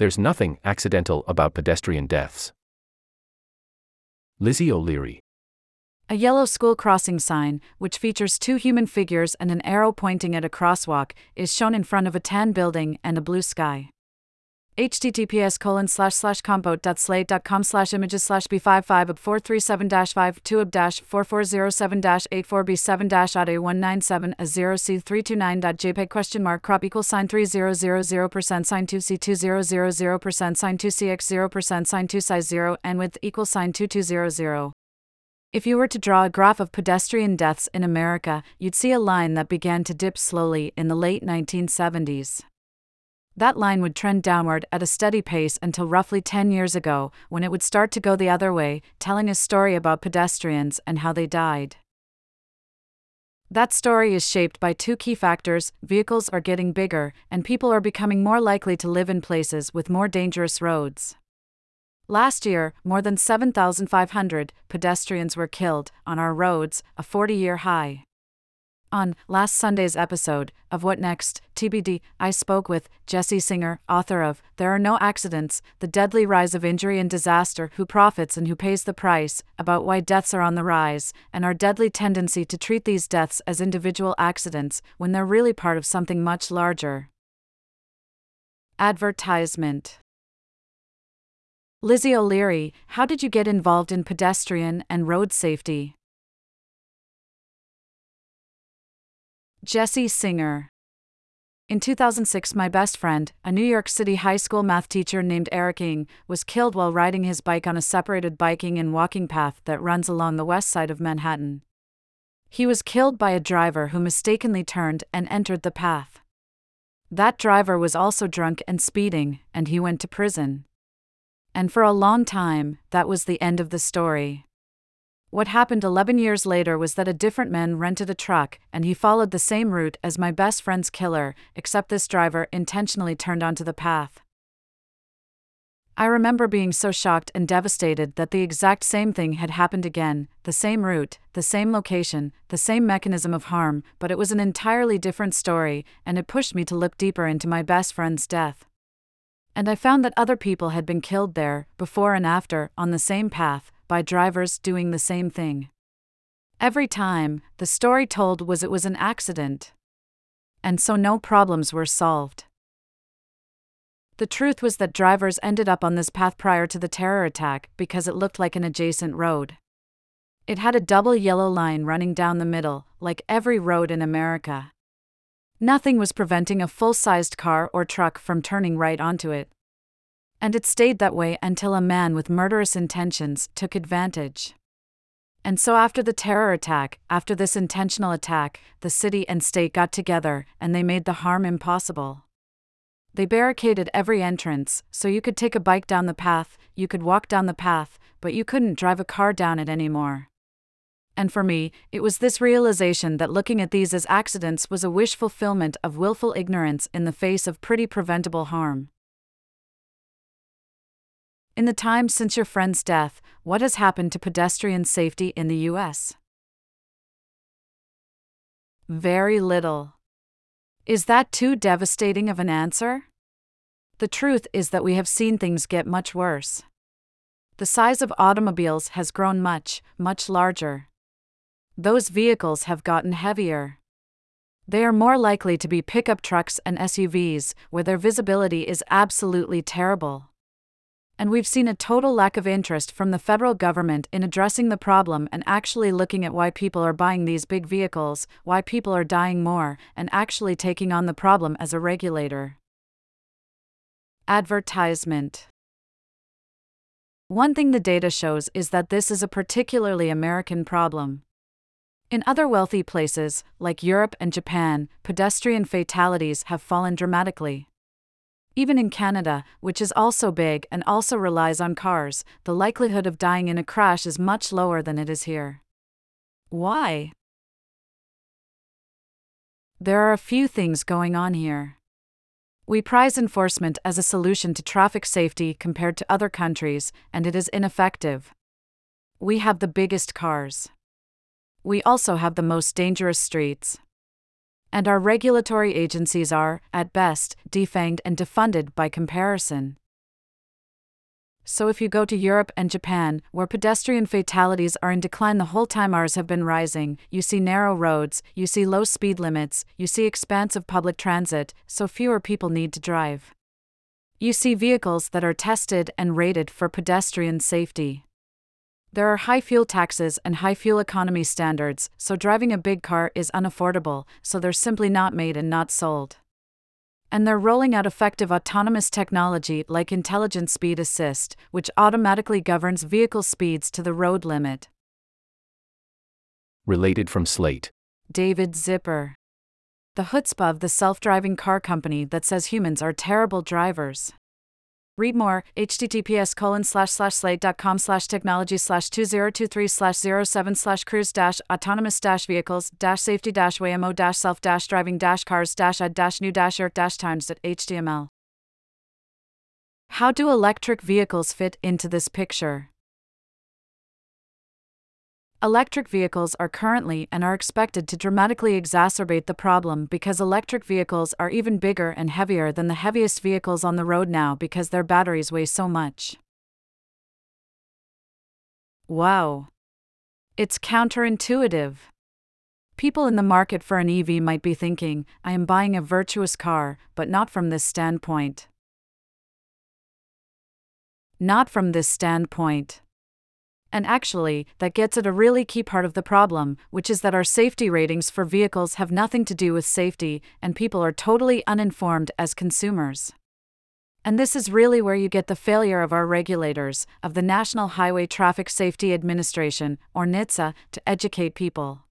There's nothing accidental about pedestrian deaths. Lizzie O'Leary. A yellow school crossing sign, which features two human figures and an arrow pointing at a crosswalk, is shown in front of a tan building and a blue sky. https://compote.slate.com/images/b55/437-554307847-a4b7-819/0c329.jpg?crop = sign 300% sign 2c200% sign 2c x0% sign 2c000% sign 2c x0% sign 2c0. If you were to draw a graph of pedestrian deaths in America, you'd see a line that began to dip slowly in the late 1970s. That line would trend downward at a steady pace until roughly 10 years ago, when it would start to go the other way, telling a story about pedestrians and how they died. That story is shaped by two key factors: vehicles are getting bigger, and people are becoming more likely to live in places with more dangerous roads. Last year, more than 7,500 pedestrians were killed on our roads, a 40-year high. On last Sunday's episode of What Next, TBD, I spoke with Jesse Singer, author of There Are No Accidents, The Deadly Rise of Injury and Disaster, Who Profits and Who Pays the Price, about why deaths are on the rise, and our deadly tendency to treat these deaths as individual accidents when they're really part of something much larger. Advertisement. Lizzie O'Leary, how did you get involved in pedestrian and road safety? Jesse Singer. In 2006, my best friend, a New York City high school math teacher named Eric Ng, was killed while riding his bike on a separated biking and walking path that runs along the west side of Manhattan. He was killed by a driver who mistakenly turned and entered the path. That driver was also drunk and speeding, and he went to prison. And for a long time, that was the end of the story. What happened 11 years later was that a different man rented a truck, and he followed the same route as my best friend's killer, except this driver intentionally turned onto the path. I remember being so shocked and devastated that the exact same thing had happened again, the same route, the same location, the same mechanism of harm, but it was an entirely different story, and it pushed me to look deeper into my best friend's death. And I found that other people had been killed there, before and after, on the same path, by drivers doing the same thing. Every time, the story told was it was an accident. And so no problems were solved. The truth was that drivers ended up on this path prior to the terror attack because it looked like an adjacent road. It had a double yellow line running down the middle, like every road in America. Nothing was preventing a full-sized car or truck from turning right onto it. And it stayed that way until a man with murderous intentions took advantage. And so after the terror attack, after this intentional attack, the city and state got together, and they made the harm impossible. They barricaded every entrance, so you could take a bike down the path, you could walk down the path, but you couldn't drive a car down it anymore. And for me, it was this realization that looking at these as accidents was a wish fulfillment of willful ignorance in the face of pretty preventable harm. In the time since your friend's death, what has happened to pedestrian safety in the U.S.? Very little. Is that too devastating of an answer? The truth is that we have seen things get much worse. The size of automobiles has grown much, much larger. Those vehicles have gotten heavier. They are more likely to be pickup trucks and SUVs, where their visibility is absolutely terrible. And we've seen a total lack of interest from the federal government in addressing the problem and actually looking at why people are buying these big vehicles, why people are dying more, and actually taking on the problem as a regulator. Advertisement. One thing the data shows is that this is a particularly American problem. In other wealthy places, like Europe and Japan, pedestrian fatalities have fallen dramatically. Even in Canada, which is also big and also relies on cars, the likelihood of dying in a crash is much lower than it is here. Why? There are a few things going on here. We prize enforcement as a solution to traffic safety compared to other countries, and it is ineffective. We have the biggest cars. We also have the most dangerous streets. And our regulatory agencies are, at best, defanged and defunded by comparison. so if you go to Europe and Japan, where pedestrian fatalities are in decline the whole time ours have been rising, you see narrow roads, you see low speed limits, you see expansive public transit, so fewer people need to drive. You see vehicles that are tested and rated for pedestrian safety. There are high fuel taxes and high fuel economy standards, so driving a big car is unaffordable, so they're simply not made and not sold. And they're rolling out effective autonomous technology like Intelligent Speed Assist, which automatically governs vehicle speeds to the road limit. Related from Slate. David Zipper. The chutzpah of the self-driving car company that says humans are terrible drivers. Read more, https://slate.com/technology/2023/07/cruise-autonomous-vehicles-safety-waymo-self-driving-cars-i-new-earth-times.html. How do electric vehicles fit into this picture? Electric vehicles are currently and are expected to dramatically exacerbate the problem because electric vehicles are even bigger and heavier than the heaviest vehicles on the road now because their batteries weigh so much. Wow. It's counterintuitive. People in the market for an EV might be thinking, I am buying a virtuous car, but not from this standpoint. Not from this standpoint. And actually, that gets at a really key part of the problem, which is that our safety ratings for vehicles have nothing to do with safety, and people are totally uninformed as consumers. And this is really where you get the failure of our regulators, of the National Highway Traffic Safety Administration, or NHTSA, to educate people.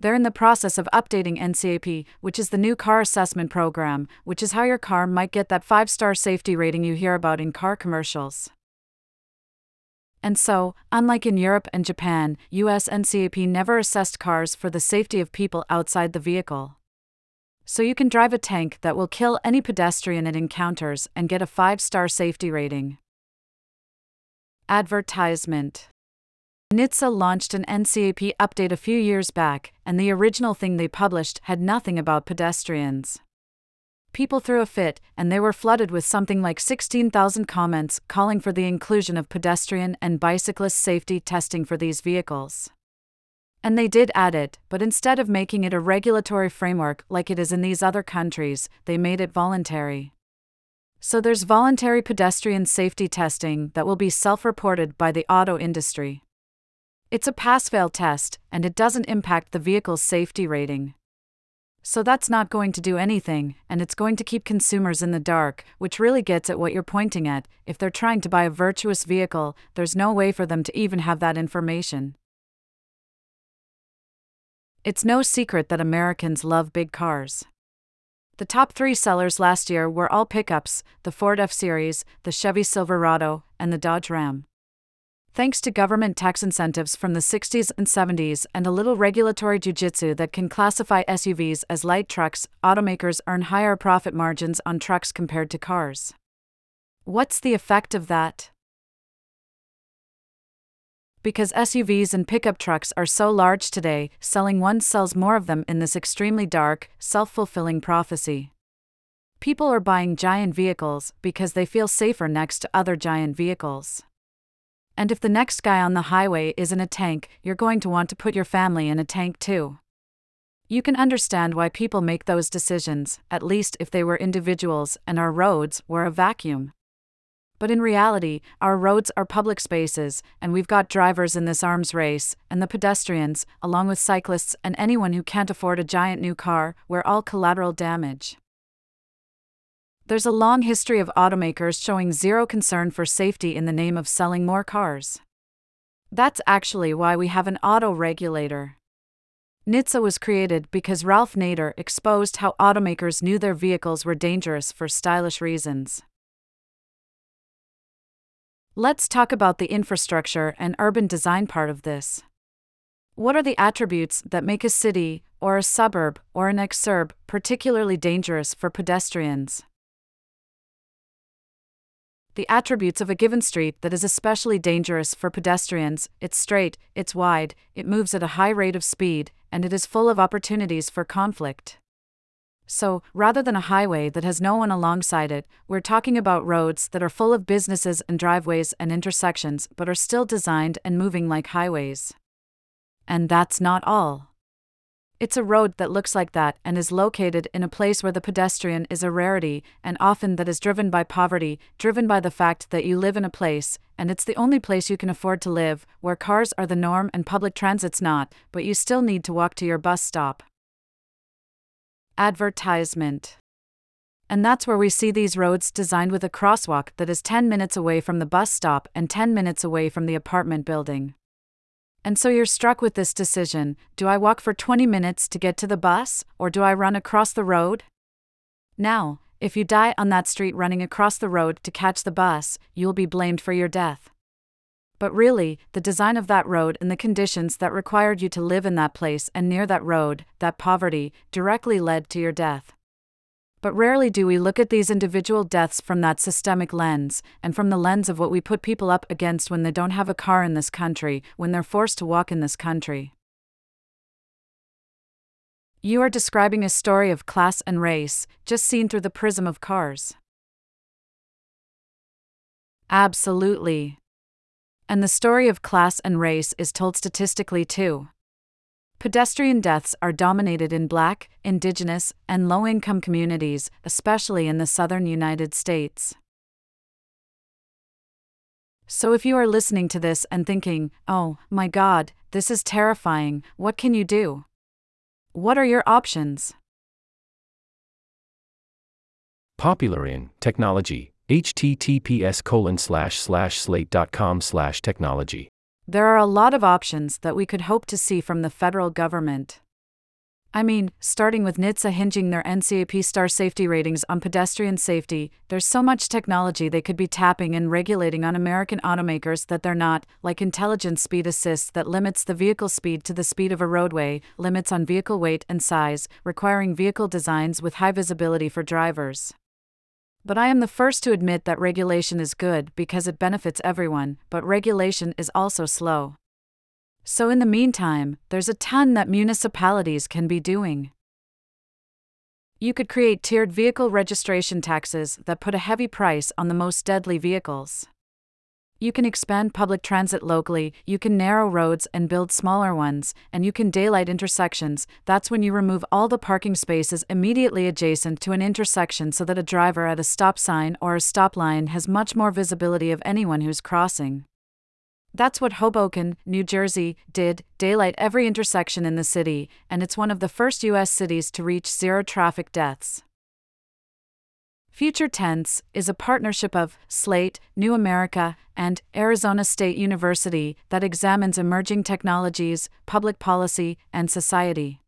They're in the process of updating NCAP, which is the new car assessment program, which is how your car might get that 5-star safety rating you hear about in car commercials. And so, unlike in Europe and Japan, US NCAP never assessed cars for the safety of people outside the vehicle. So you can drive a tank that will kill any pedestrian it encounters and get a 5-star safety rating. Advertisement. NHTSA launched an NCAP update a few years back, and the original thing they published had nothing about pedestrians. People threw a fit, and they were flooded with something like 16,000 comments calling for the inclusion of pedestrian and bicyclist safety testing for these vehicles. And they did add it, but instead of making it a regulatory framework like it is in these other countries, they made it voluntary. So there's voluntary pedestrian safety testing that will be self-reported by the auto industry. It's a pass-fail test, and it doesn't impact the vehicle's safety rating. So that's not going to do anything, and it's going to keep consumers in the dark, which really gets at what you're pointing at. If they're trying to buy a virtuous vehicle, there's no way for them to even have that information. It's no secret that Americans love big cars. The top 3 sellers last year were all pickups, the Ford F-Series, the Chevy Silverado, and the Dodge Ram. Thanks to government tax incentives from the 60s and 70s and a little regulatory jiu-jitsu that can classify SUVs as light trucks, automakers earn higher profit margins on trucks compared to cars. What's the effect of that? Because SUVs and pickup trucks are so large today, selling one sells more of them in this extremely dark, self-fulfilling prophecy. People are buying giant vehicles because they feel safer next to other giant vehicles. And if the next guy on the highway is in a tank, you're going to want to put your family in a tank too. You can understand why people make those decisions, at least if they were individuals and our roads were a vacuum. But in reality, our roads are public spaces, and we've got drivers in this arms race, and the pedestrians, along with cyclists and anyone who can't afford a giant new car, we're all collateral damage. There's a long history of automakers showing zero concern for safety in the name of selling more cars. That's actually why we have an auto regulator. NHTSA was created because Ralph Nader exposed how automakers knew their vehicles were dangerous for stylish reasons. Let's talk about the infrastructure and urban design part of this. What are the attributes that make a city, or a suburb, or an exurb particularly dangerous for pedestrians? The attributes of a given street that is especially dangerous for pedestrians: it's straight, it's wide, it moves at a high rate of speed, and it is full of opportunities for conflict. So, rather than a highway that has no one alongside it, we're talking about roads that are full of businesses and driveways and intersections but are still designed and moving like highways. And that's not all. It's a road that looks like that and is located in a place where the pedestrian is a rarity, and often that is driven by poverty, driven by the fact that you live in a place, and it's the only place you can afford to live, where cars are the norm and public transit's not, but you still need to walk to your bus stop. Advertisement. And that's where we see these roads designed with a crosswalk that is 10 minutes away from the bus stop and 10 minutes away from the apartment building. And so you're struck with this decision: do I walk for 20 minutes to get to the bus, or do I run across the road? Now, if you die on that street running across the road to catch the bus, you'll be blamed for your death. But really, the design of that road and the conditions that required you to live in that place and near that road, that poverty, directly led to your death. But rarely do we look at these individual deaths from that systemic lens, and from the lens of what we put people up against when they don't have a car in this country, when they're forced to walk in this country. You are describing a story of class and race, just seen through the prism of cars. Absolutely. And the story of class and race is told statistically too. Pedestrian deaths are dominated in Black, Indigenous, and low-income communities, especially in the southern United States. So if you are listening to this and thinking, "Oh, my God, this is terrifying," what can you do? What are your options? Popular in technology. https://slate.com/technology. There are a lot of options that we could hope to see from the federal government. I mean, starting with NHTSA hinging their NCAP star safety ratings on pedestrian safety, there's so much technology they could be tapping and regulating on American automakers that they're not, like intelligent speed assist that limits the vehicle speed to the speed of a roadway, limits on vehicle weight and size, requiring vehicle designs with high visibility for drivers. But I am the first to admit that regulation is good because it benefits everyone, but regulation is also slow. So in the meantime, there's a ton that municipalities can be doing. You could create tiered vehicle registration taxes that put a heavy price on the most deadly vehicles. You can expand public transit locally, you can narrow roads and build smaller ones, and you can daylight intersections. That's when you remove all the parking spaces immediately adjacent to an intersection so that a driver at a stop sign or a stop line has much more visibility of anyone who's crossing. That's what Hoboken, New Jersey, did: daylight every intersection in the city, and it's one of the first U.S. cities to reach zero traffic deaths. Future Tense is a partnership of Slate, New America, and Arizona State University that examines emerging technologies, public policy, and society.